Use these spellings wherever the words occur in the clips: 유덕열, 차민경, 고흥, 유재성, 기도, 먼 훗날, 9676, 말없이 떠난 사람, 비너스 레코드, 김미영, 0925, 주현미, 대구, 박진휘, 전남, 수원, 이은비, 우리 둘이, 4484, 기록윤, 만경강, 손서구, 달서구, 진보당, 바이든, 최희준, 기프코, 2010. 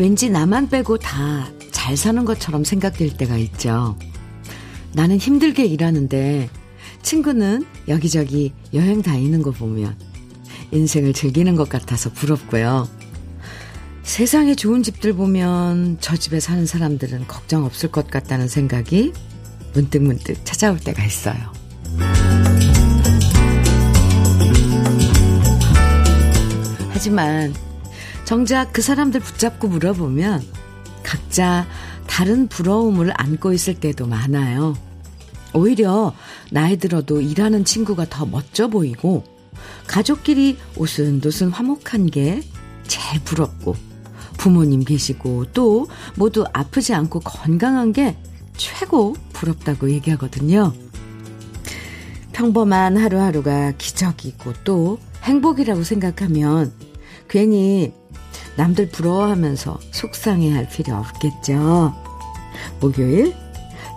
왠지 나만 빼고 다 잘 사는 것처럼 생각될 때가 있죠. 나는 힘들게 일하는데 친구는 여기저기 여행 다니는 거 보면 인생을 즐기는 것 같아서 부럽고요. 세상에 좋은 집들 보면 저 집에 사는 사람들은 걱정 없을 것 같다는 생각이 문득문득 찾아올 때가 있어요. 하지만 정작 그 사람들 붙잡고 물어보면 각자 다른 부러움을 안고 있을 때도 많아요. 오히려 나이 들어도 일하는 친구가 더 멋져 보이고 가족끼리 오순도순 화목한 게 제일 부럽고 부모님 계시고 또 모두 아프지 않고 건강한 게 최고 부럽다고 얘기하거든요. 평범한 하루하루가 기적이고 또 행복이라고 생각하면 괜히 남들 부러워하면서 속상해할 필요 없겠죠. 목요일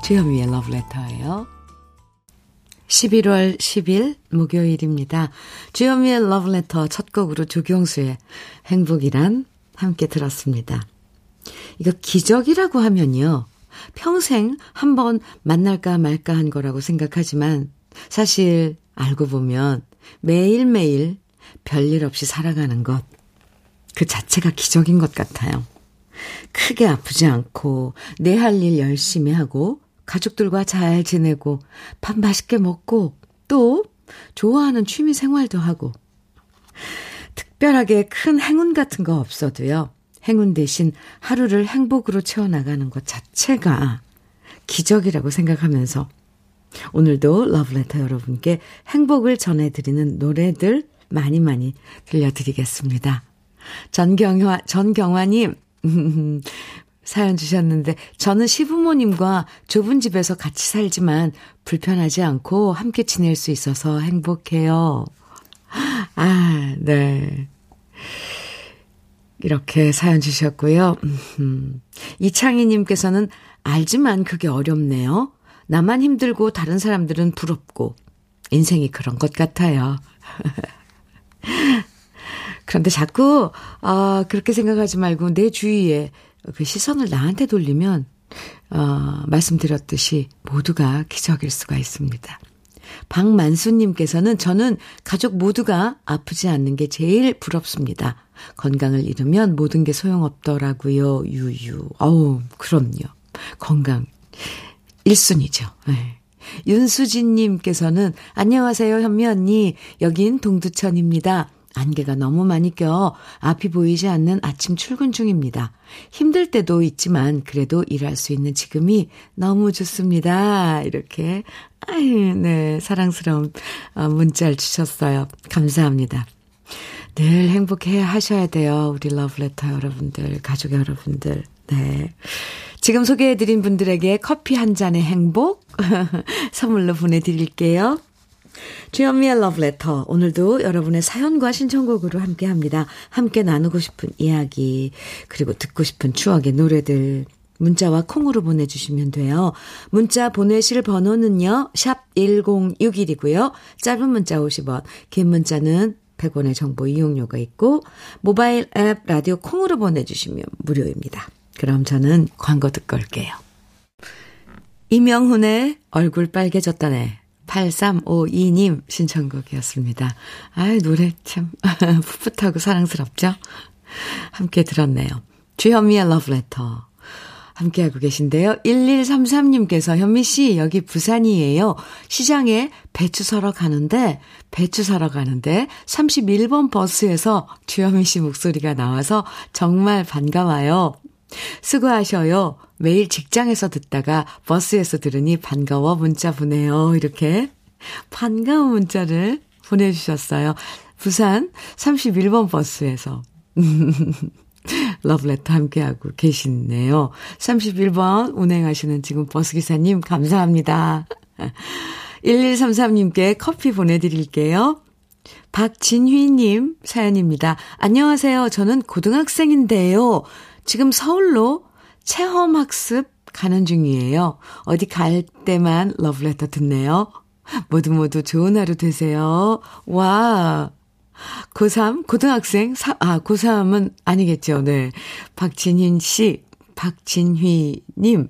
주현미의 러브레터예요. 11월 10일 목요일입니다. 주현미의 러브레터 첫 곡으로 조경수의 행복이란 함께 들었습니다. 이거 기적이라고 하면요. 평생 한번 만날까 말까 한 거라고 생각하지만 사실 알고 보면 매일매일 별일 없이 살아가는 것 그 자체가 기적인 것 같아요. 크게 아프지 않고 내 할 일 열심히 하고 가족들과 잘 지내고 밥 맛있게 먹고 또 좋아하는 취미 생활도 하고 특별하게 큰 행운 같은 거 없어도요. 행운 대신 하루를 행복으로 채워나가는 것 자체가 기적이라고 생각하면서 오늘도 러브레터 여러분께 행복을 전해드리는 노래들 많이 많이 들려드리겠습니다. 전경화님 사연 주셨는데 저는 시부모님과 좁은 집에서 같이 살지만 불편하지 않고 함께 지낼 수 있어서 행복해요. 아, 네. 이렇게 사연 주셨고요. 이창희님께서는 알지만 그게 어렵네요. 나만 힘들고 다른 사람들은 부럽고 인생이 그런 것 같아요. 그런데 자꾸 그렇게 생각하지 말고 내 주위에 그 시선을 나한테 돌리면 말씀드렸듯이 모두가 기적일 수가 있습니다. 박만수님께서는 저는 가족 모두가 아프지 않는 게 제일 부럽습니다. 건강을 잃으면 모든 게 소용없더라고요. 유유. 어우, 그럼요. 건강 1순위죠. 네. 윤수진님께서는 안녕하세요 현미 언니. 여긴 동두천입니다. 안개가 너무 많이 껴 앞이 보이지 않는 아침 출근 중입니다. 힘들 때도 있지만 그래도 일할 수 있는 지금이 너무 좋습니다. 이렇게 아유, 네, 사랑스러운 문자를 주셨어요. 감사합니다. 늘 행복해 하셔야 돼요. 우리 러브레터 여러분들, 가족 여러분들. 네, 지금 소개해드린 분들에게 커피 한 잔의 행복 선물로 보내드릴게요. 주현미의 러브레터 오늘도 여러분의 사연과 신청곡으로 함께합니다. 함께 나누고 싶은 이야기 그리고 듣고 싶은 추억의 노래들 문자와 콩으로 보내주시면 돼요. 문자 보내실 번호는요 샵 1061이고요. 짧은 문자 50원 긴 문자는 100원의 정보 이용료가 있고 모바일 앱 라디오 콩으로 보내주시면 무료입니다. 그럼 저는 광고 듣고 올게요. 이명훈의 얼굴 빨개졌다네 8352님 신청곡이었습니다. 아유, 노래 참 풋풋하고 사랑스럽죠? 함께 들었네요. 주현미의 러브레터 함께하고 계신데요. 1133님께서 현미씨 여기 부산이에요. 시장에 배추 사러 가는데 31번 버스에서 주현미씨 목소리가 나와서 정말 반가워요. 수고하셔요. 매일 직장에서 듣다가 버스에서 들으니 반가워 문자 보내요. 이렇게 반가운 문자를 보내주셨어요. 부산 31번 버스에서 러브레터 함께하고 계시네요. 31번 운행하시는 지금 버스기사님 감사합니다. 1133님께 커피 보내드릴게요. 박진휘님 사연입니다. 안녕하세요. 저는 고등학생인데요. 지금 서울로 체험학습 가는 중이에요. 어디 갈 때만 러브레터 듣네요. 모두 좋은 하루 되세요. 와, 고3 고등학생 고3은 아니겠죠. 네. 박진희 씨, 박진휘 님.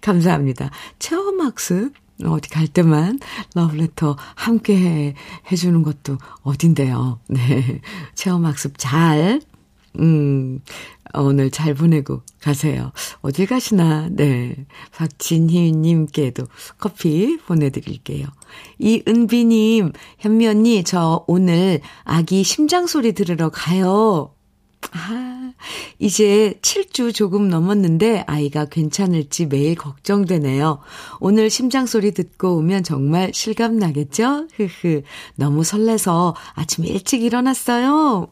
감사합니다. 체험 학습 어디 갈 때만 러브레터 함께 해주는 것도 어딘데요. 네. 체험학습 잘, 오늘 잘 보내고 가세요. 어딜 가시나, 네. 박진희님께도 커피 보내드릴게요. 이은비님, 현미 언니, 저 오늘 아기 심장소리 들으러 가요. 아, 이제 7주 조금 넘었는데 아이가 괜찮을지 매일 걱정되네요. 오늘 심장소리 듣고 오면 정말 실감나겠죠? 흐흐. 너무 설레서 아침 일찍 일어났어요.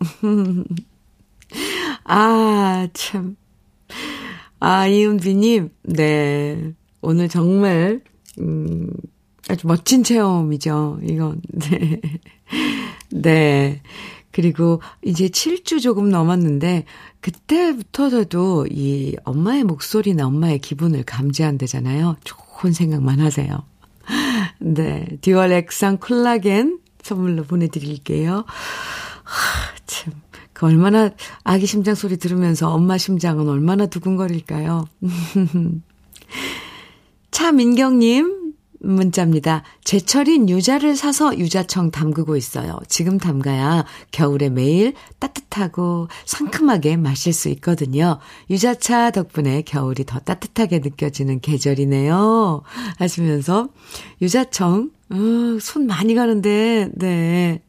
아, 참. 아, 이은비님. 네. 오늘 정말, 아주 멋진 체험이죠. 이건, 네. 네. 그리고 이제 7주 조금 넘었는데 그때부터 저도 이 엄마의 목소리나 엄마의 기분을 감지한대잖아요. 좋은 생각만 하세요. 네, 듀얼 액상 콜라겐 선물로 보내드릴게요. 하, 참, 그 얼마나 아기 심장 소리 들으면서 엄마 심장은 얼마나 두근거릴까요? 차민경님. 문자입니다. 제철인 유자를 사서 유자청 담그고 있어요. 지금 담가야 겨울에 매일 따뜻하고 상큼하게 마실 수 있거든요. 유자차 덕분에 겨울이 더 따뜻하게 느껴지는 계절이네요. 하시면서 유자청 손 많이 가는데 네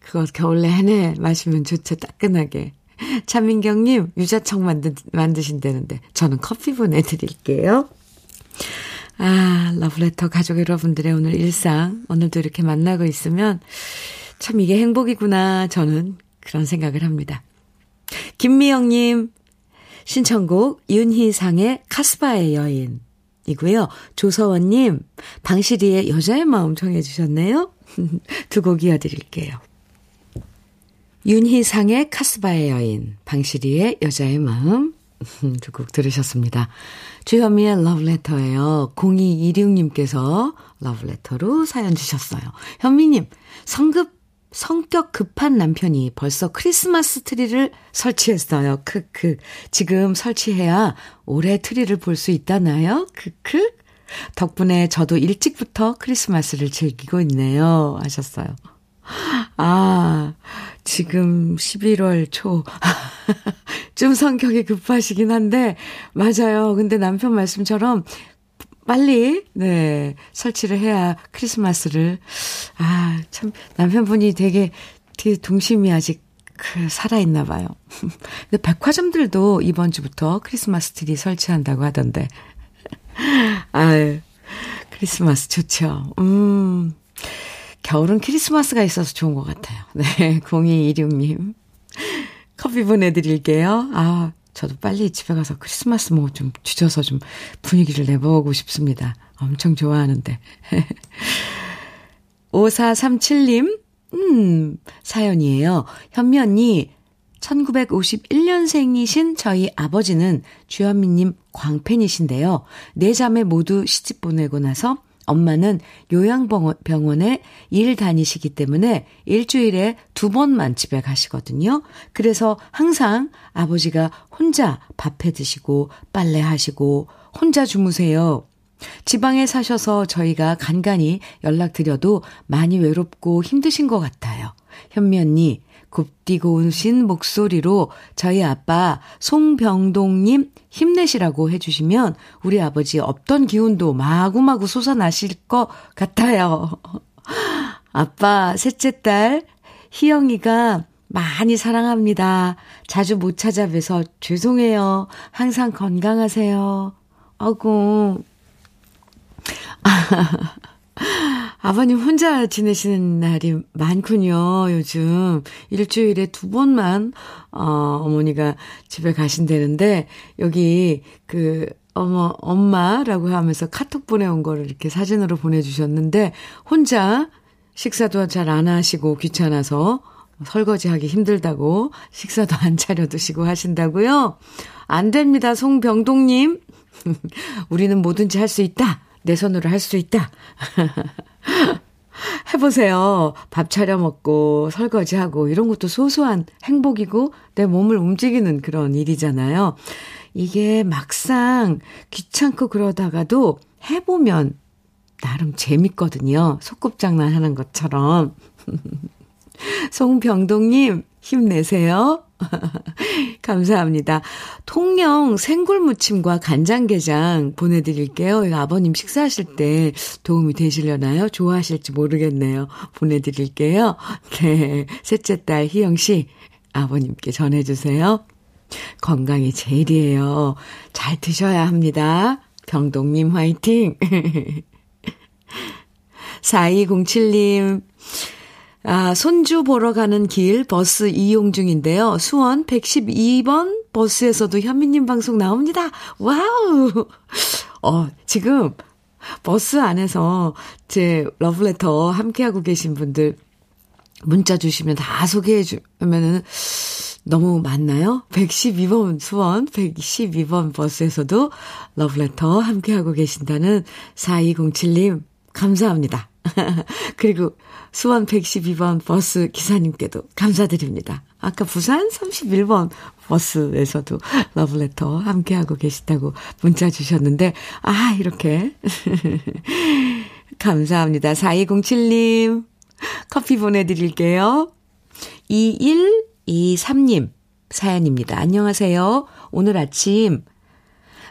그거 겨울 내내 마시면 좋죠. 따끈하게. 차민경님 유자청 만드신다는데 저는 커피 보내드릴게요. 아, 러브레터 가족 여러분들의 오늘 일상, 오늘도 이렇게 만나고 있으면 참 이게 행복이구나. 저는 그런 생각을 합니다. 김미영님 신청곡 윤희상의 카스바의 여인이고요. 조서원님 방시리의 여자의 마음 청해 주셨네요. 두 곡 이어드릴게요. 윤희상의 카스바의 여인, 방시리의 여자의 마음 두 곡 들으셨습니다. 주현미의 러브레터예요. 0226님께서 러브레터로 사연 주셨어요. 현미님, 성격 급한 남편이 벌써 크리스마스 트리를 설치했어요. 크크. 지금 설치해야 올해 트리를 볼 수 있다나요? 크크. 덕분에 저도 일찍부터 크리스마스를 즐기고 있네요. 하셨어요. 아, 지금 11월 초. 좀 성격이 급하시긴 한데, 맞아요. 근데 남편 말씀처럼 빨리, 네, 설치를 해야 크리스마스를. 아, 참, 남편분이 되게 동심이 아직 살아있나 봐요. 근데 백화점들도 이번 주부터 크리스마스 트리 설치한다고 하던데. 아유, 크리스마스 좋죠. 겨울은 크리스마스가 있어서 좋은 것 같아요. 네, 0226님. 커피 보내드릴게요. 아, 저도 빨리 집에 가서 크리스마스 뭐 좀 뒤져서 좀 분위기를 내보고 싶습니다. 엄청 좋아하는데. 5437님, 사연이에요. 현미 언니, 1951년생이신 저희 아버지는 주현미님 광팬이신데요. 네 자매 모두 시집 보내고 나서 엄마는 요양병원에 일 다니시기 때문에 일주일에 2번만 집에 가시거든요. 그래서 항상 아버지가 혼자 밥해 드시고 빨래하시고 혼자 주무세요. 지방에 사셔서 저희가 간간히 연락드려도 많이 외롭고 힘드신 것 같아요. 현미 언니, 곱디고 오신 목소리로 저희 아빠 송병동님 힘내시라고 해주시면 우리 아버지 없던 기운도 마구마구 솟아나실 것 같아요. 아빠 셋째 딸 희영이가 많이 사랑합니다. 자주 못 찾아뵈서 죄송해요. 항상 건강하세요. 아이고. 아버님 혼자 지내시는 날이 많군요. 요즘 일주일에 2번만 어머니가 집에 가신다는데 여기 그 엄마라고 하면서 카톡 보내온 거를 이렇게 사진으로 보내주셨는데 혼자 식사도 잘 안 하시고 귀찮아서 설거지하기 힘들다고 식사도 안 차려 드시고 하신다고요? 안 됩니다, 송병동님. 우리는 뭐든지 할 수 있다. 내 손으로 할 수 있다. 해보세요. 밥 차려 먹고 설거지하고 이런 것도 소소한 행복이고 내 몸을 움직이는 그런 일이잖아요. 이게 막상 귀찮고 그러다가도 해보면 나름 재밌거든요. 소꿉장난 하는 것처럼. 송병동님 힘내세요. 감사합니다. 통영 생굴무침과 간장게장 보내드릴게요. 이거 아버님 식사하실 때 도움이 되시려나요? 좋아하실지 모르겠네요. 보내드릴게요. 네, 셋째 딸 희영씨 아버님께 전해주세요. 건강이 제일이에요. 잘 드셔야 합니다. 병동님 화이팅. 4207님 손주 보러 가는 길 버스 이용 중인데요. 수원 112번 버스에서도 현미님 방송 나옵니다. 와우. 지금 버스 안에서 제 러브레터 함께하고 계신 분들 문자 주시면 다 소개해주면은 너무 많나요? 112번 수원 112번 버스에서도 러브레터 함께하고 계신다는 4207님 감사합니다. 그리고 수원 112번 버스 기사님께도 감사드립니다. 아까 부산 31번 버스에서도 러브레터 함께하고 계시다고 문자 주셨는데 이렇게 감사합니다. 4207님 커피 보내드릴게요. 2123님 사연입니다. 안녕하세요. 오늘 아침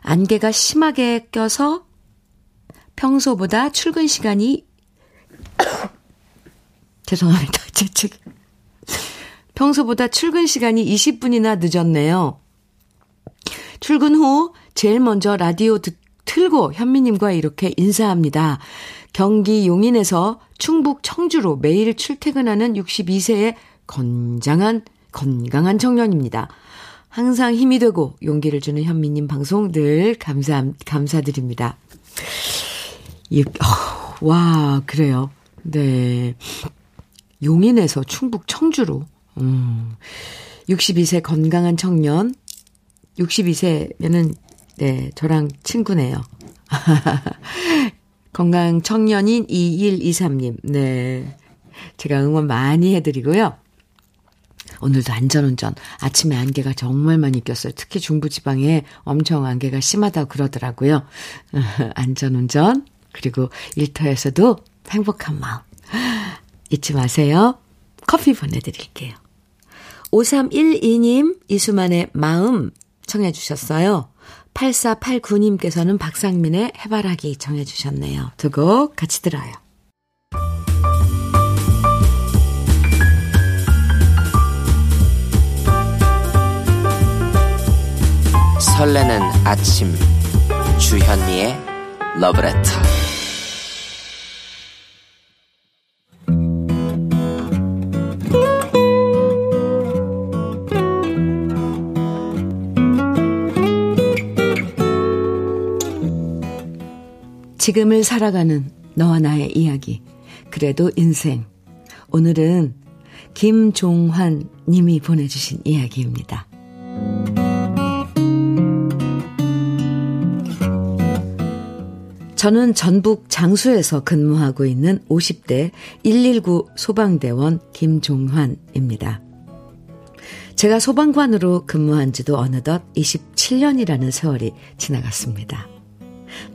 안개가 심하게 껴서 평소보다 출근 시간이 죄송합니다. 평소보다 출근 시간이 20분이나 늦었네요. 출근 후 제일 먼저 라디오 틀고 현미님과 이렇게 인사합니다. 경기 용인에서 충북 청주로 매일 출퇴근하는 62세의 건강한 청년입니다. 항상 힘이 되고 용기를 주는 현미님 방송 늘 감사드립니다. 와, 그래요. 네. 용인에서 충북 청주로. 62세 건강한 청년. 62세면은, 네, 저랑 친구네요. 건강 청년인 2123님. 네. 제가 응원 많이 해드리고요. 오늘도 안전운전. 아침에 안개가 정말 많이 꼈어요. 특히 중부지방에 엄청 안개가 심하다고 그러더라고요. 안전운전. 그리고 일터에서도 행복한 마음 잊지 마세요. 커피 보내드릴게요. 5312님 이수만의 마음 청해 주셨어요. 8489님께서는 박상민의 해바라기 청해 주셨네요. 두 곡 같이 들어요. 설레는 아침 주현미의 러브레터. 지금을 살아가는 너와 나의 이야기. 그래도 인생. 오늘은 김종환 님이 보내주신 이야기입니다. 저는 전북 장수에서 근무하고 있는 50대 119 소방대원 김종환입니다. 제가 소방관으로 근무한 지도 어느덧 27년이라는 세월이 지나갔습니다.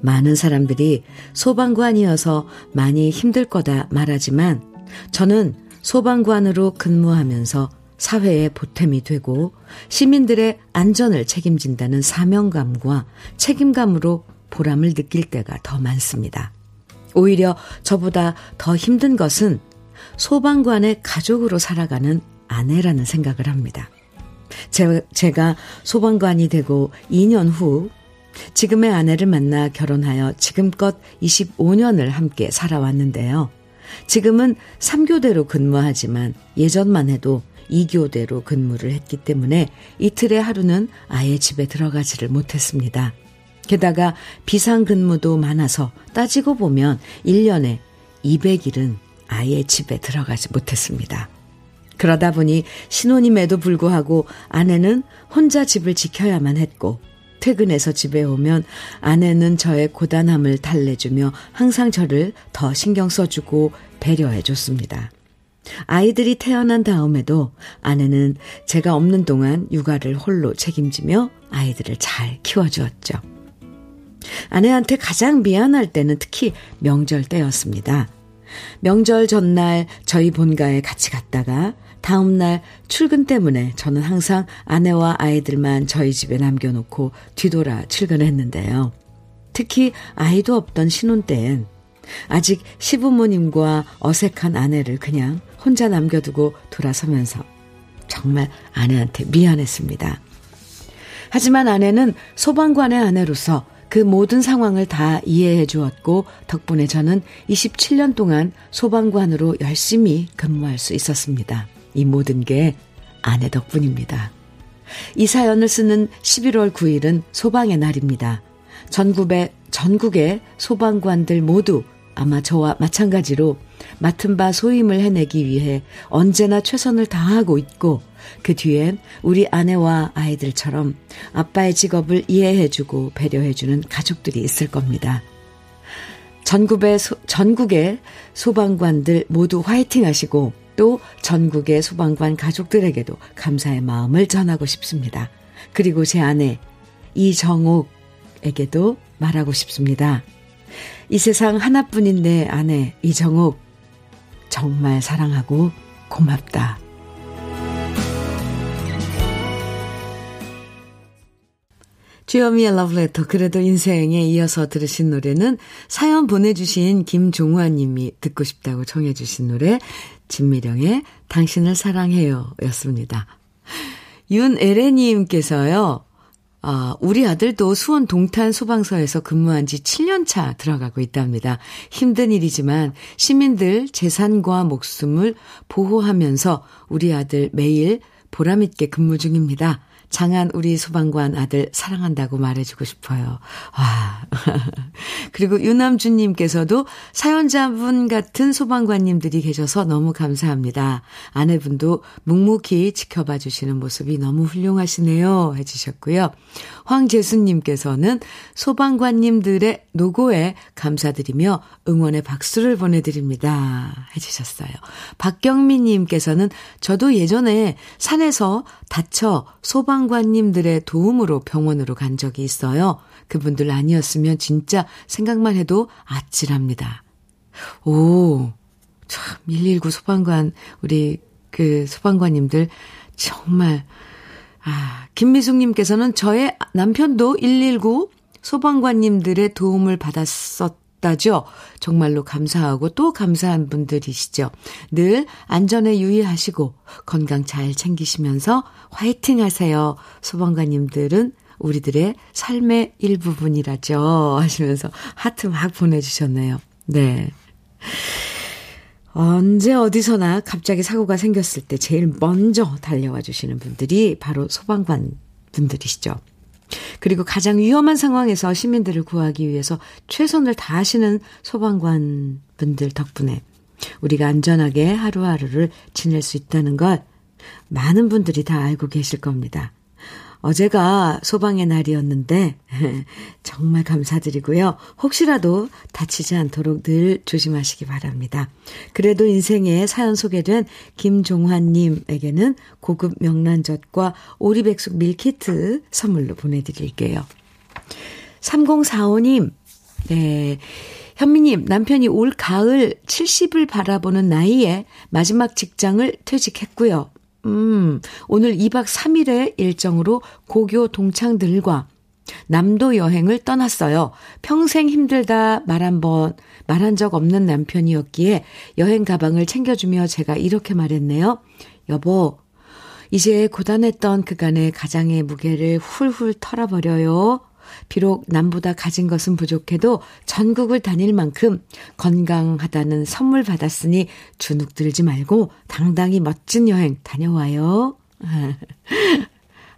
많은 사람들이 소방관이어서 많이 힘들 거다 말하지만 저는 소방관으로 근무하면서 사회의 보탬이 되고 시민들의 안전을 책임진다는 사명감과 책임감으로 보람을 느낄 때가 더 많습니다. 오히려 저보다 더 힘든 것은 소방관의 가족으로 살아가는 아내라는 생각을 합니다. 제가 소방관이 되고 2년 후 지금의 아내를 만나 결혼하여 지금껏 25년을 함께 살아왔는데요. 지금은 3교대로 근무하지만 예전만 해도 2교대로 근무를 했기 때문에 이틀의 하루는 아예 집에 들어가지를 못했습니다. 게다가 비상근무도 많아서 따지고 보면 1년에 200일은 아예 집에 들어가지 못했습니다. 그러다 보니 신혼임에도 불구하고 아내는 혼자 집을 지켜야만 했고 퇴근해서 집에 오면 아내는 저의 고단함을 달래주며 항상 저를 더 신경 써주고 배려해줬습니다. 아이들이 태어난 다음에도 아내는 제가 없는 동안 육아를 홀로 책임지며 아이들을 잘 키워주었죠. 아내한테 가장 미안할 때는 특히 명절 때였습니다. 명절 전날 저희 본가에 같이 갔다가 다음날 출근 때문에 저는 항상 아내와 아이들만 저희 집에 남겨놓고 뒤돌아 출근했는데요. 특히 아이도 없던 신혼 때엔 아직 시부모님과 어색한 아내를 그냥 혼자 남겨두고 돌아서면서 정말 아내한테 미안했습니다. 하지만 아내는 소방관의 아내로서 그 모든 상황을 다 이해해 주었고 덕분에 저는 27년 동안 소방관으로 열심히 근무할 수 있었습니다. 이 모든 게 아내 덕분입니다. 이 사연을 쓰는 11월 9일은 소방의 날입니다. 전국의 소방관들 모두 아마 저와 마찬가지로 맡은 바 소임을 해내기 위해 언제나 최선을 다하고 있고 그 뒤엔 우리 아내와 아이들처럼 아빠의 직업을 이해해주고 배려해주는 가족들이 있을 겁니다. 전국의 소방관들 모두 화이팅 하시고 또 전국의 소방관 가족들에게도 감사의 마음을 전하고 싶습니다. 그리고 제 아내 이정옥에게도 말하고 싶습니다. 이 세상 하나뿐인 내 아내 이정옥, 정말 사랑하고 고맙다. 주현미의 러브레터, 그래도 인생에 이어서 들으신 노래는 사연 보내주신 김종화님이 듣고 싶다고 청해주신 노래 진미령의 당신을 사랑해요 였습니다. 윤에레님께서요. 우리 아들도 수원 동탄 소방서에서 근무한 지 7년 차 들어가고 있답니다. 힘든 일이지만 시민들 재산과 목숨을 보호하면서 우리 아들 매일 보람있게 근무 중입니다. 장한 우리 소방관 아들 사랑한다고 말해주고 싶어요. 와. 그리고 유남준님께서도 사연자분 같은 소방관님들이 계셔서 너무 감사합니다. 아내분도 묵묵히 지켜봐 주시는 모습이 너무 훌륭하시네요 해주셨고요. 황재수님께서는 소방관님들의 노고에 감사드리며 응원의 박수를 보내드립니다 해주셨어요. 박경민님께서는 저도 예전에 산에서 다쳐 소방관님들의 도움으로 병원으로 간 적이 있어요. 그분들 아니었으면 진짜 생각만 해도 아찔합니다. 오, 참 119 소방관, 우리 그 소방관님들 정말. 김미숙님께서는 저의 남편도 119 소방관님들의 도움을 받았었다죠. 정말로 감사하고 또 감사한 분들이시죠. 늘 안전에 유의하시고 건강 잘 챙기시면서 화이팅 하세요. 소방관님들은 우리들의 삶의 일부분이라죠 하시면서 하트 막 보내주셨네요. 네. 언제 어디서나 갑자기 사고가 생겼을 때 제일 먼저 달려와 주시는 분들이 바로 소방관 분들이시죠. 그리고 가장 위험한 상황에서 시민들을 구하기 위해서 최선을 다하시는 소방관 분들 덕분에 우리가 안전하게 하루하루를 지낼 수 있다는 걸 많은 분들이 다 알고 계실 겁니다. 어제가 소방의 날이었는데 정말 감사드리고요. 혹시라도 다치지 않도록 늘 조심하시기 바랍니다. 그래도 인생에 사연 소개된 김종환님에게는 고급 명란젓과 오리백숙 밀키트 선물로 보내드릴게요. 3045님, 네, 현미님, 남편이 올 가을 70을 바라보는 나이에 마지막 직장을 퇴직했고요. 오늘 2박 3일의 일정으로 고교 동창들과 남도 여행을 떠났어요. 평생 힘들다 말한 적 없는 남편이었기에 여행 가방을 챙겨주며 제가 이렇게 말했네요. 여보, 이제 고단했던 그간의 가장의 무게를 훌훌 털어버려요. 비록 남보다 가진 것은 부족해도 전국을 다닐 만큼 건강하다는 선물 받았으니 주눅 들지 말고 당당히 멋진 여행 다녀와요.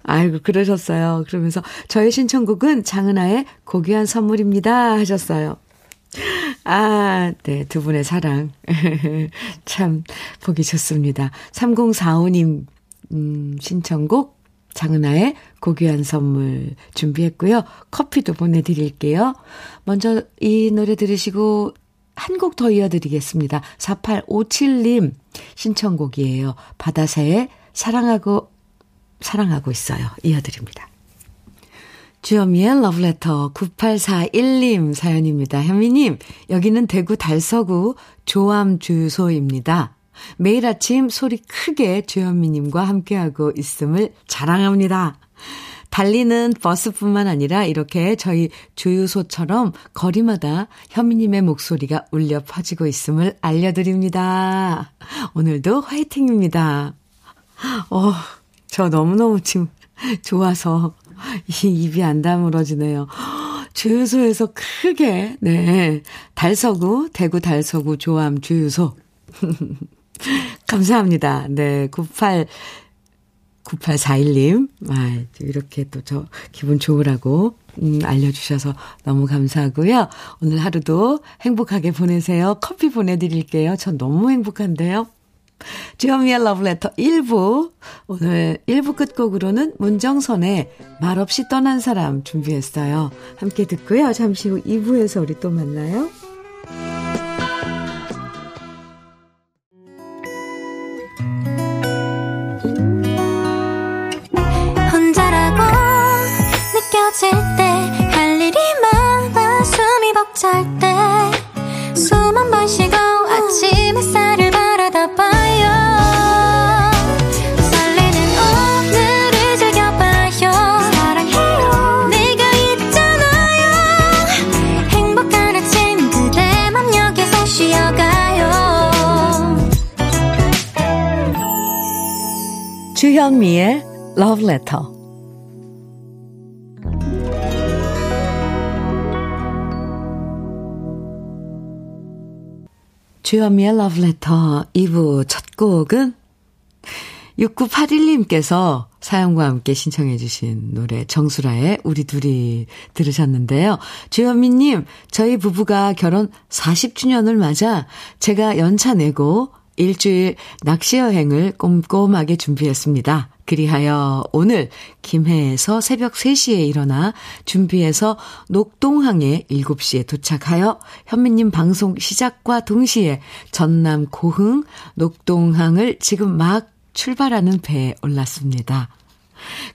아이고, 그러셨어요. 그러면서 저의 신청곡은 장은아의 고귀한 선물입니다 하셨어요. 아, 네, 두 분의 사랑 참 보기 좋습니다. 3045님 신청곡 장은아의 고귀한 선물 준비했고요. 커피도 보내드릴게요. 먼저 이 노래 들으시고 한 곡 더 이어드리겠습니다. 4857님 신청곡이에요. 바다새의 사랑하고 있어요. 이어드립니다. 주현미의 러브레터 9841님 사연입니다. 현미님, 여기는 대구 달서구 조암 주소입니다. 매일 아침 소리 크게 주현미님과 함께하고 있음을 자랑합니다. 달리는 버스뿐만 아니라 이렇게 저희 주유소처럼 거리마다 현미님의 목소리가 울려 퍼지고 있음을 알려드립니다. 오늘도 화이팅입니다. 저 너무너무 지금 좋아서 입이 안 다물어지네요. 주유소에서 크게, 네, 달서구, 대구 달서구 조암 주유소. 감사합니다. 네, 9841님. 이렇게 또 저 기분 좋으라고 알려주셔서 너무 감사하고요. 오늘 하루도 행복하게 보내세요. 커피 보내드릴게요. 전 너무 행복한데요. 주현미의 러브레터 1부. 오늘 1부 끝곡으로는 문정선의 말없이 떠난 사람 준비했어요. 함께 듣고요. 잠시 후 2부에서 우리 또 만나요. 주현미의 러브레터. 주현미의 러브레터 2부 첫 곡은 6981님께서 사연과 함께 신청해 주신 노래 정수라의 우리 둘이 들으셨는데요. 주현미님, 저희 부부가 결혼 40주년을 맞아 제가 연차 내고 일주일 낚시여행을 꼼꼼하게 준비했습니다. 그리하여 오늘 김해에서 새벽 3시에 일어나 준비해서 녹동항에 7시에 도착하여 현미님 방송 시작과 동시에 전남 고흥 녹동항을 지금 막 출발하는 배에 올랐습니다.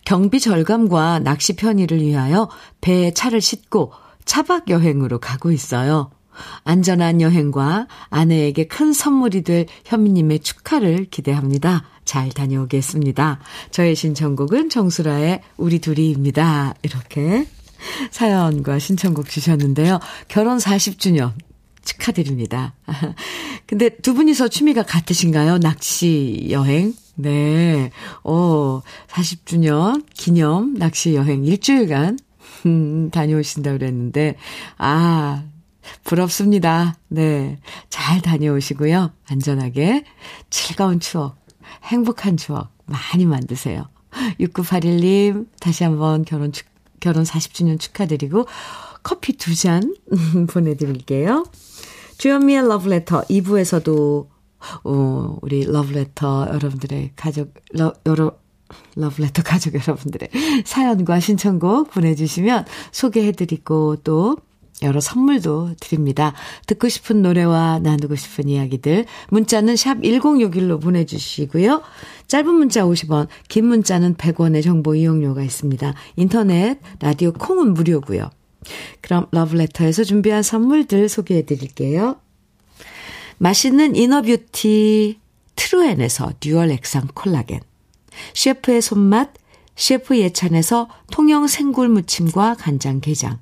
경비 절감과 낚시 편의를 위하여 배에 차를 싣고 차박여행으로 가고 있어요. 안전한 여행과 아내에게 큰 선물이 될 현미님의 축하를 기대합니다. 잘 다녀오겠습니다. 저의 신청곡은 정수라의 우리 둘이입니다. 이렇게 사연과 신청곡 주셨는데요. 결혼 40주년 축하드립니다. 근데 두 분이서 취미가 같으신가요? 낚시 여행? 네. 40주년 기념 낚시 여행 일주일간 다녀오신다고 그랬는데 부럽습니다. 네. 잘 다녀오시고요. 안전하게 즐거운 추억, 행복한 추억 많이 만드세요. 6981님, 다시 한번 결혼 40주년 축하드리고 커피 2잔 보내드릴게요. 주현미의 러브레터 2부에서도 우리 러브레터 여러분들의 러브레터 가족 여러분들의 사연과 신청곡 보내주시면 소개해드리고 또 여러 선물도 드립니다. 듣고 싶은 노래와 나누고 싶은 이야기들 문자는 샵 1061로 보내주시고요. 짧은 문자 50원, 긴 문자는 100원의 정보 이용료가 있습니다. 인터넷, 라디오 콩은 무료고요. 그럼 러브레터에서 준비한 선물들 소개해드릴게요. 맛있는 이너뷰티 트루엔에서 듀얼 액상 콜라겐, 셰프의 손맛 셰프 예찬에서 통영 생굴 무침과 간장게장,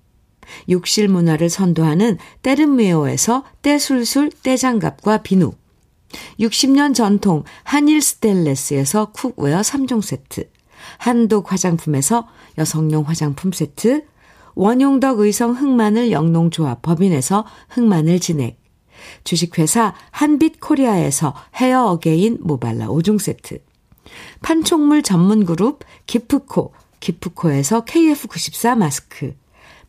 욕실 문화를 선도하는 때름웨어에서 때술술 때장갑과 비누, 60년 전통 한일 스테인레스에서 쿡웨어 3종 세트, 한독 화장품에서 여성용 화장품 세트, 원용덕 의성 흑마늘 영농조합 법인에서 흑마늘 진액, 주식회사 한빛코리아에서 헤어 어게인 모발라 5종 세트, 판촉물 전문그룹 기프코, 기프코에서 KF94 마스크,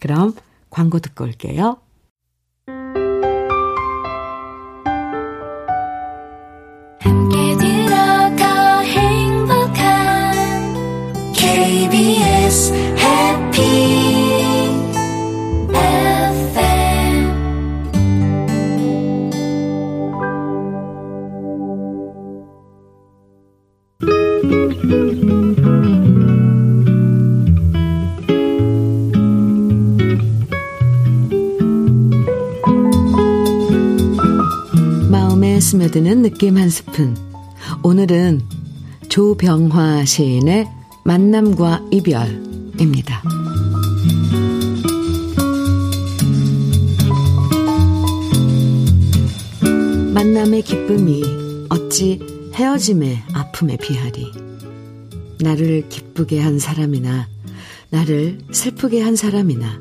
그럼 광고 듣고 올게요. 함께 들어가 행복한 KBS 해피 스며드는 느낌 한 스푼. 오늘은 조병화 시인의 만남과 이별입니다. 만남의 기쁨이 어찌 헤어짐의 아픔에 비하리. 나를 기쁘게 한 사람이나 나를 슬프게 한 사람이나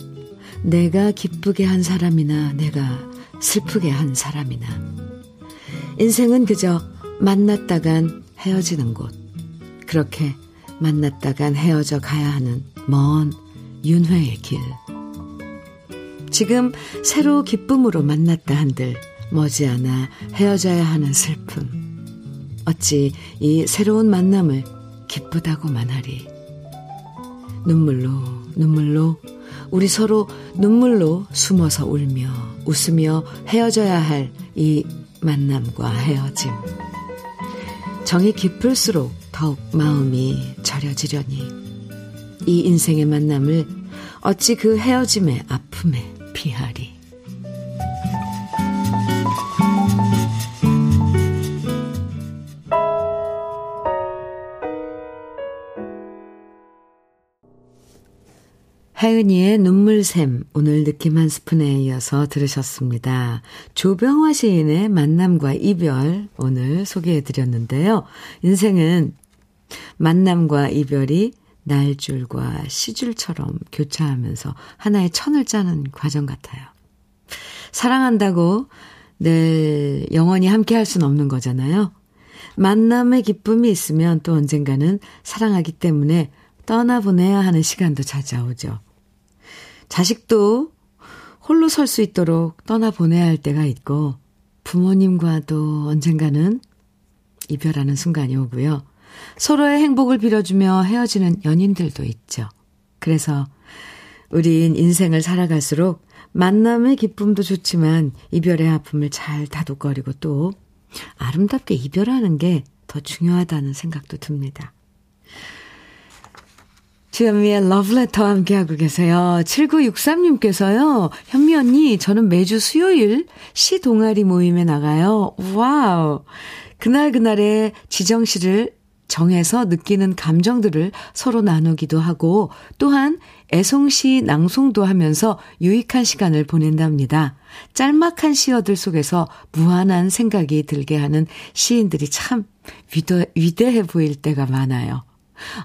내가 기쁘게 한 사람이나 내가 슬프게 한 사람이나 인생은 그저 만났다간 헤어지는 곳, 그렇게 만났다간 헤어져 가야 하는 먼 윤회의 길. 지금 새로 기쁨으로 만났다 한들 머지않아 헤어져야 하는 슬픔. 어찌 이 새로운 만남을 기쁘다고만 하리. 눈물로 우리 서로 눈물로 숨어서 울며 웃으며 헤어져야 할 이 만남과 헤어짐. 정이 깊을수록 더욱 마음이 저려지려니 이 인생의 만남을 어찌 그 헤어짐의 아픔에 피하리. 하은이의 눈물샘, 오늘 느낌 한 스푼에 이어서 들으셨습니다. 조병화 시인의 만남과 이별 오늘 소개해드렸는데요. 인생은 만남과 이별이 날줄과 시줄처럼 교차하면서 하나의 천을 짜는 과정 같아요. 사랑한다고 늘 영원히 함께할 수는 없는 거잖아요. 만남의 기쁨이 있으면 또 언젠가는 사랑하기 때문에 떠나보내야 하는 시간도 찾아오죠. 자식도 홀로 설 수 있도록 떠나보내야 할 때가 있고, 부모님과도 언젠가는 이별하는 순간이 오고요. 서로의 행복을 빌어주며 헤어지는 연인들도 있죠. 그래서 우린 인생을 살아갈수록 만남의 기쁨도 좋지만 이별의 아픔을 잘 다독거리고 또 아름답게 이별하는 게 더 중요하다는 생각도 듭니다. 주현미의 러브레터 함께하고 계세요. 7963님께서요. 현미 언니, 저는 매주 수요일 시 동아리 모임에 나가요. 와우. 그날그날의 지정시를 정해서 느끼는 감정들을 서로 나누기도 하고 또한 애송시 낭송도 하면서 유익한 시간을 보낸답니다. 짤막한 시어들 속에서 무한한 생각이 들게 하는 시인들이 참 위대해 보일 때가 많아요.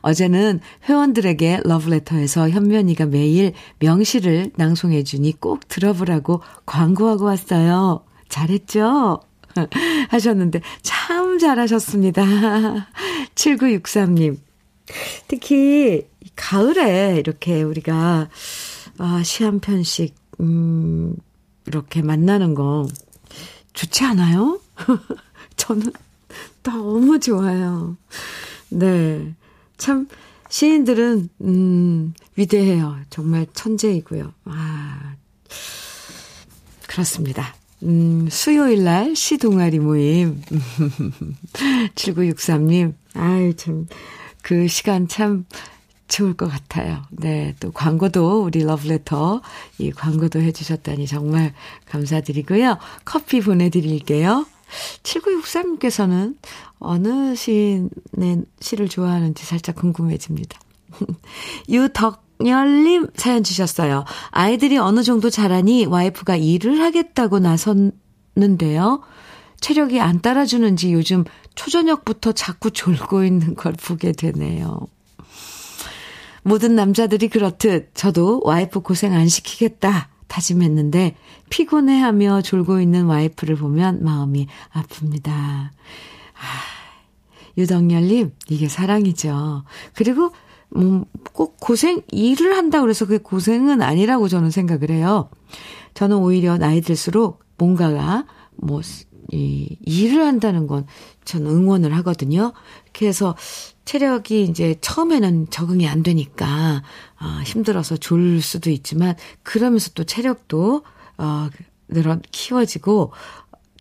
어제는 회원들에게 러브레터에서 현면이가 매일 명시를 낭송해 주니 꼭 들어보라고 광고하고 왔어요. 잘했죠? 하셨는데 참 잘하셨습니다. 7963님. 특히 가을에 이렇게 우리가 시 한 편씩 이렇게 만나는 거 좋지 않아요? 저는 너무 좋아요. 네. 참 시인들은 위대해요. 정말 천재이고요. 아, 그렇습니다. 수요일날 시 동아리 모임 7963님, 아유 참 그 시간 참 좋을 것 같아요. 네, 또 광고도 우리 러브레터 이 광고도 해주셨다니 정말 감사드리고요. 커피 보내드릴게요. 7963님께서는 어느 시인의 시를 좋아하는지 살짝 궁금해집니다. 유덕열님 사연 주셨어요. 아이들이 어느 정도 자라니 와이프가 일을 하겠다고 나섰는데요. 체력이 안 따라주는지 요즘 초저녁부터 자꾸 졸고 있는 걸 보게 되네요. 모든 남자들이 그렇듯 저도 와이프 고생 안 시키겠다 다짐했는데 피곤해하며 졸고 있는 와이프를 보면 마음이 아픕니다. 유덕열님, 이게 사랑이죠. 그리고 꼭 일을 한다 그래서 그게 고생은 아니라고 저는 생각을 해요. 저는 오히려 나이 들수록 뭔가가 일을 한다는 건 저는 응원을 하거든요. 그래서 체력이 이제 처음에는 적응이 안 되니까 힘들어서 졸 수도 있지만 그러면서 또 체력도 키워지고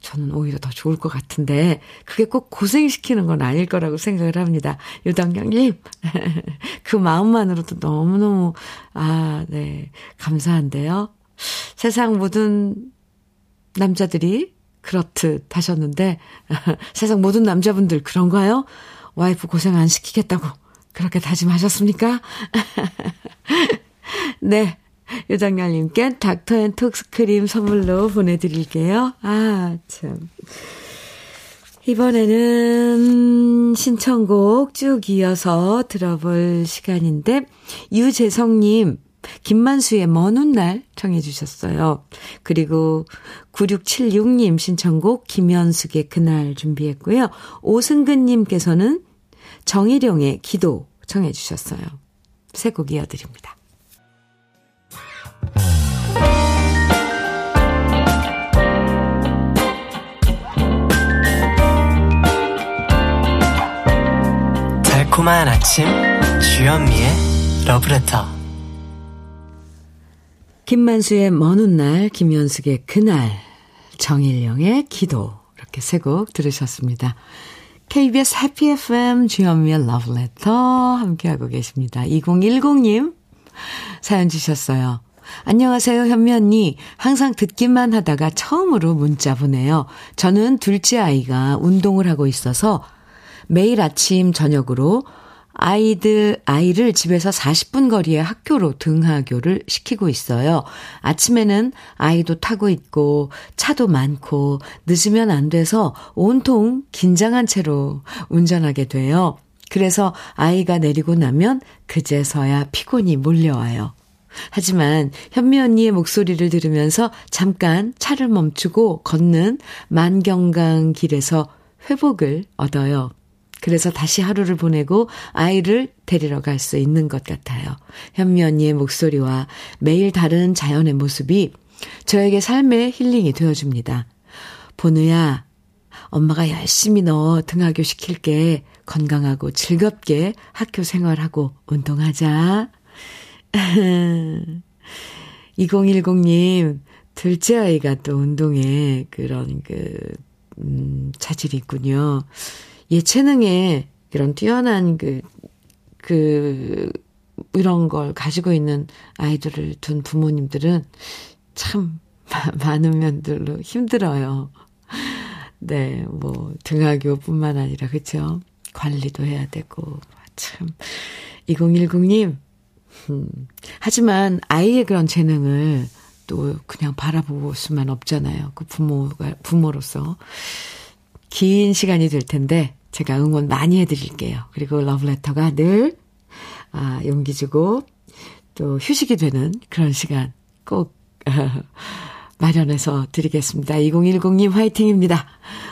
저는 오히려 더 좋을 것 같은데 그게 꼭 고생시키는 건 아닐 거라고 생각을 합니다. 유당경님 그 마음만으로도 너무너무 감사한데요. 세상 모든 남자들이 그렇듯 하셨는데 세상 모든 남자분들 그런가요? 와이프 고생 안 시키겠다고 그렇게 다짐하셨습니까? 네, 유장렬님께 닥터앤톡스크림 선물로 보내드릴게요. 참. 이번에는 신청곡 쭉 이어서 들어볼 시간인데 유재성님 김만수의 먼 훗날 청해 주셨어요. 그리고 9676님 신청곡 김현숙의 그날 준비했고요. 오승근님께서는 정일용의 기도 청해 주셨어요. 세 곡 이어드립니다. 달콤한 아침 주현미의 러브레터. 김만수의 먼 훗날, 김현숙의 그날, 정일영의 기도 이렇게 세 곡 들으셨습니다. KBS 해피 FM 주현미의 러브레터 함께하고 계십니다. 2010님 사연 주셨어요. 안녕하세요 현미 언니. 항상 듣기만 하다가 처음으로 문자 보내요. 저는 둘째 아이가 운동을 하고 있어서 매일 아침 저녁으로 아이를 집에서 40분 거리의 학교로 등하교를 시키고 있어요. 아침에는 아이도 타고 있고 차도 많고 늦으면 안 돼서 온통 긴장한 채로 운전하게 돼요. 그래서 아이가 내리고 나면 그제서야 피곤이 몰려와요. 하지만 현미 언니의 목소리를 들으면서 잠깐 차를 멈추고 걷는 만경강 길에서 회복을 얻어요. 그래서 다시 하루를 보내고 아이를 데리러 갈 수 있는 것 같아요. 현미 언니의 목소리와 매일 다른 자연의 모습이 저에게 삶의 힐링이 되어줍니다. 보누야, 엄마가 열심히 너 등하교 시킬게. 건강하고 즐겁게 학교 생활하고 운동하자. 2010님, 둘째 아이가 또 운동에 그런 차질이 있군요. 예체능에 이런 뛰어난 이런 걸 가지고 있는 아이들을 둔 부모님들은 참 많은 면들로 힘들어요. 네, 등하교뿐만 아니라, 그쵸? 관리도 해야 되고, 참. 2010님, 하지만 아이의 그런 재능을 또 그냥 바라볼 수만 없잖아요. 그 부모로서. 긴 시간이 될 텐데 제가 응원 많이 해드릴게요. 그리고 러브레터가 늘 용기 주고 또 휴식이 되는 그런 시간 꼭 마련해서 드리겠습니다. 2010님 화이팅입니다.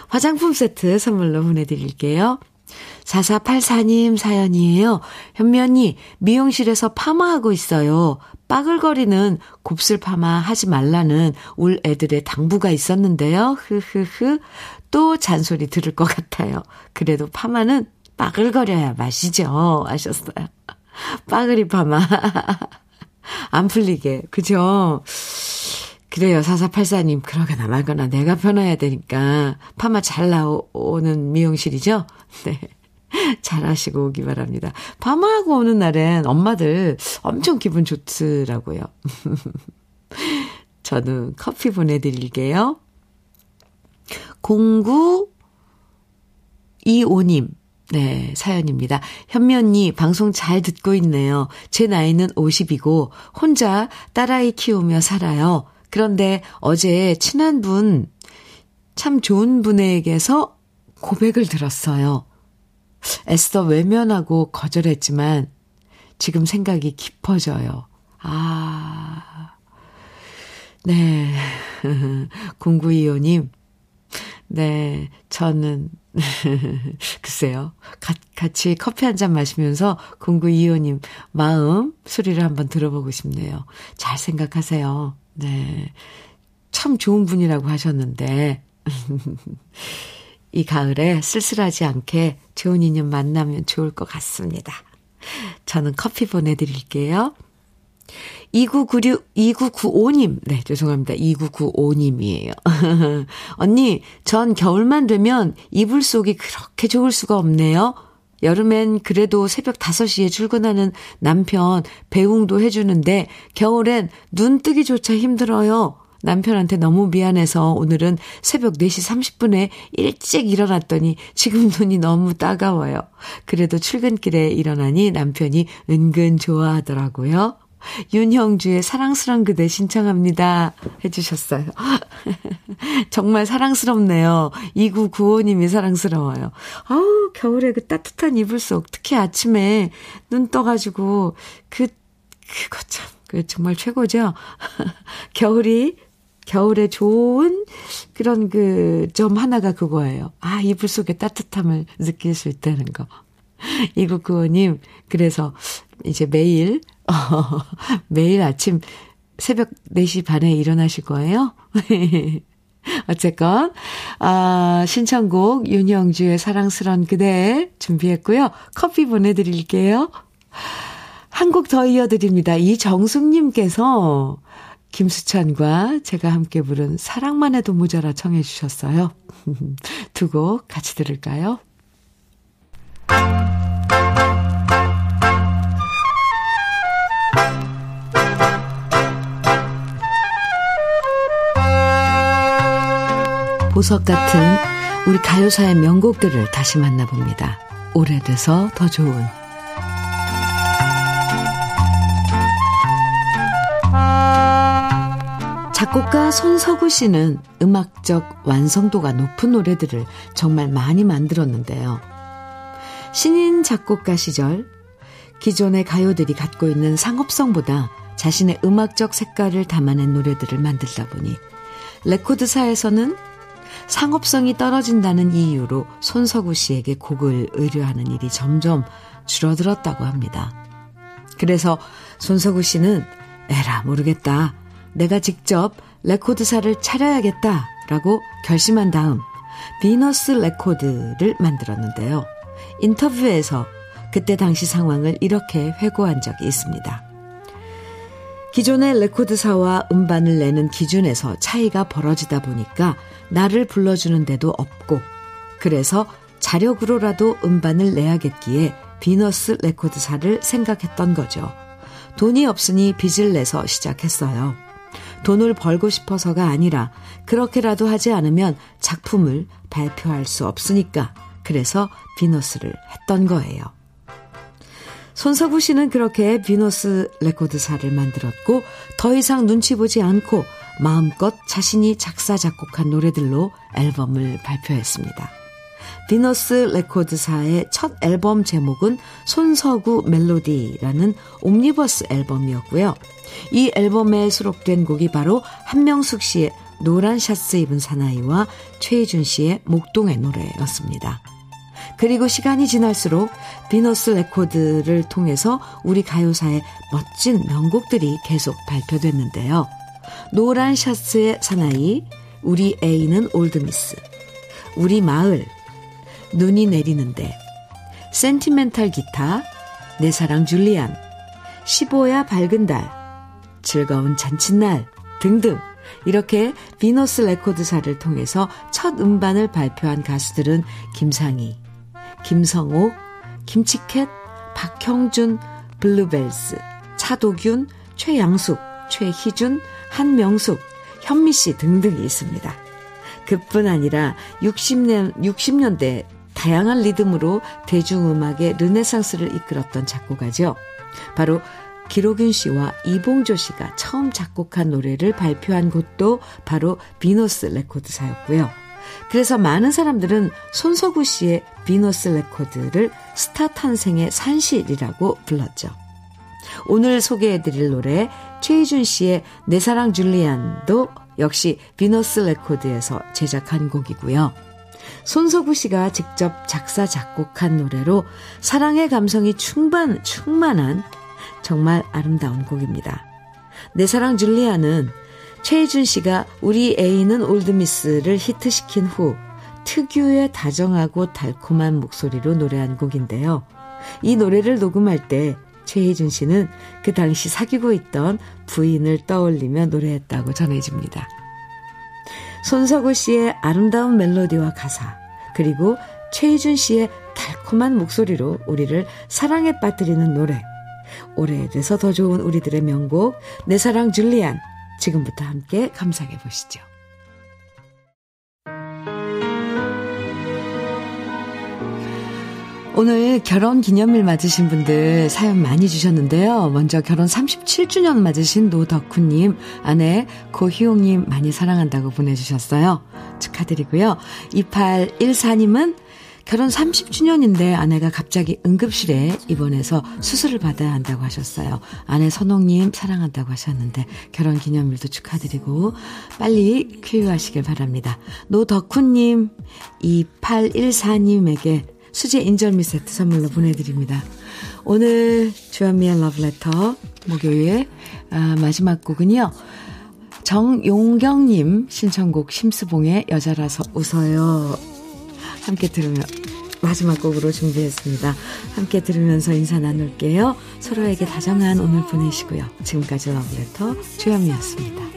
화장품 세트 선물로 보내드릴게요. 4484님 사연이에요. 현미 언니, 미용실에서 파마하고 있어요. 빠글거리는 곱슬 파마 하지 말라는 울 애들의 당부가 있었는데요. 흐흐흐. 또 잔소리 들을 것 같아요. 그래도 파마는 빠글거려야 맛이죠. 아셨어요? 빠글이 파마. 안 풀리게. 그죠? 그래요. 4484님, 그러거나 말거나 내가 편해야 되니까 파마 잘 나오는 미용실이죠? 네. 잘하시고 오기 바랍니다. 밤하고 오는 날엔 엄마들 엄청 기분 좋더라고요. 저는 커피 보내드릴게요. 0925님 네, 사연입니다. 현미 언니 방송 잘 듣고 있네요. 제 나이는 50이고 혼자 딸아이 키우며 살아요. 그런데 어제 친한 분, 참 좋은 분에게서 고백을 들었어요. 애써 외면하고 거절했지만 지금 생각이 깊어져요. 아, 네, 공구이오님. 네, 저는 글쎄요. 같이 커피 한잔 마시면서 공구이오님 마음 소리를 한번 들어보고 싶네요. 잘 생각하세요. 네, 참 좋은 분이라고 하셨는데 이 가을에 쓸쓸하지 않게 좋은 인연 만나면 좋을 것 같습니다. 저는 커피 보내드릴게요. 2995님, 네, 죄송합니다. 2995님이에요. 언니, 전 겨울만 되면 이불 속이 그렇게 좋을 수가 없네요. 여름엔 그래도 새벽 5시에 출근하는 남편 배웅도 해주는데 겨울엔 눈뜨기조차 힘들어요. 남편한테 너무 미안해서 오늘은 새벽 4시 30분에 일찍 일어났더니 지금 눈이 너무 따가워요. 그래도 출근길에 일어나니 남편이 은근 좋아하더라고요. 윤형주의 사랑스러운 그대 신청합니다 해주셨어요. 정말 사랑스럽네요. 2995님이 사랑스러워요. 아우, 겨울에 그 따뜻한 이불 속, 특히 아침에 눈 떠가지고 그거 참, 그 정말 최고죠. 겨울에 좋은 그런 그 점 하나가 그거예요. 아, 이불 속에 따뜻함을 느낄 수 있다는 거. 이국구호님, 그래서 이제 매일 아침 새벽 4시 반에 일어나실 거예요? 어쨌건, 아, 신청곡 윤형주의 사랑스러운 그대 준비했고요. 커피 보내드릴게요. 한 곡 더 이어드립니다. 이정숙님께서 김수찬과 제가 함께 부른 사랑만 해도 모자라 청해 주셨어요. 두 곡 같이 들을까요? 보석 같은 우리 가요사의 명곡들을 다시 만나봅니다. 오래돼서 더 좋은. 작곡가 손서구 씨는 음악적 완성도가 높은 노래들을 정말 많이 만들었는데요. 신인 작곡가 시절 기존의 가요들이 갖고 있는 상업성보다 자신의 음악적 색깔을 담아낸 노래들을 만들다 보니 레코드사에서는 상업성이 떨어진다는 이유로 손서구 씨에게 곡을 의뢰하는 일이 점점 줄어들었다고 합니다. 그래서 손서구 씨는 에라 모르겠다, 내가 직접 레코드사를 차려야겠다라고 결심한 다음 비너스 레코드를 만들었는데요. 인터뷰에서 그때 당시 상황을 이렇게 회고한 적이 있습니다. 기존의 레코드사와 음반을 내는 기준에서 차이가 벌어지다 보니까 나를 불러주는 데도 없고, 그래서 자력으로라도 음반을 내야겠기에 비너스 레코드사를 생각했던 거죠. 돈이 없으니 빚을 내서 시작했어요. 돈을 벌고 싶어서가 아니라 그렇게라도 하지 않으면 작품을 발표할 수 없으니까, 그래서 비너스를 했던 거예요. 손서구 씨는 그렇게 비너스 레코드사를 만들었고 더 이상 눈치 보지 않고 마음껏 자신이 작사 작곡한 노래들로 앨범을 발표했습니다. 비너스 레코드사의 첫 앨범 제목은 손서구 멜로디라는 옴니버스 앨범이었고요. 이 앨범에 수록된 곡이 바로 한명숙 씨의 노란 샷스 입은 사나이와 최희준 씨의 목동의 노래였습니다. 그리고 시간이 지날수록 비너스 레코드를 통해서 우리 가요사의 멋진 명곡들이 계속 발표됐는데요. 노란 샷스의 사나이, 우리 애인은 올드미스, 우리 마을, 눈이 내리는데, 센티멘탈 기타, 내 사랑 줄리안, 15야 밝은 달, 즐거운 잔칫날 등등, 이렇게 비너스 레코드사를 통해서 첫 음반을 발표한 가수들은 김상희, 김성옥, 김치캣, 박형준, 블루벨스, 차도균, 최양숙, 최희준, 한명숙, 현미씨 등등이 있습니다. 그뿐 아니라 60년대 다양한 리듬으로 대중음악의 르네상스를 이끌었던 작곡가죠. 바로 기록윤 씨와 이봉조 씨가 처음 작곡한 노래를 발표한 곳도 바로 비너스 레코드사였고요. 그래서 많은 사람들은 손석우 씨의 비너스 레코드를 스타 탄생의 산실이라고 불렀죠. 오늘 소개해드릴 노래 최희준 씨의 내 사랑 줄리안도 역시 비너스 레코드에서 제작한 곡이고요. 손석우 씨가 직접 작사 작곡한 노래로 사랑의 감성이 충만한 정말 아름다운 곡입니다. 내 사랑 줄리아는 최희준 씨가 우리 애인은 올드미스를 히트시킨 후 특유의 다정하고 달콤한 목소리로 노래한 곡인데요. 이 노래를 녹음할 때 최희준 씨는 그 당시 사귀고 있던 부인을 떠올리며 노래했다고 전해집니다. 손석우 씨의 아름다운 멜로디와 가사, 그리고 최희준 씨의 달콤한 목소리로 우리를 사랑에 빠뜨리는 노래, 오래돼서 더 좋은 우리들의 명곡 내 사랑 줄리안, 지금부터 함께 감상해 보시죠. 오늘 결혼기념일 맞으신 분들 사연 많이 주셨는데요. 먼저 결혼 37주년 맞으신 노덕훈님, 아내 고희용님 많이 사랑한다고 보내주셨어요. 축하드리고요. 2814님은 결혼 30주년인데 아내가 갑자기 응급실에 입원해서 수술을 받아야 한다고 하셨어요. 아내 선홍님 사랑한다고 하셨는데 결혼기념일도 축하드리고 빨리 쾌유하시길 바랍니다. 노덕훈님, 2814님에게 수제 인절미 세트 선물로 보내드립니다. 오늘 주현미의 러브레터 목요일 마지막 곡은요, 정용경님 신청곡 심수봉의 여자라서 웃어요 함께 들으며 마지막 곡으로 준비했습니다. 함께 들으면서 인사 나눌게요. 서로에게 다정한 오늘 보내시고요. 지금까지 러브레터 주현미였습니다.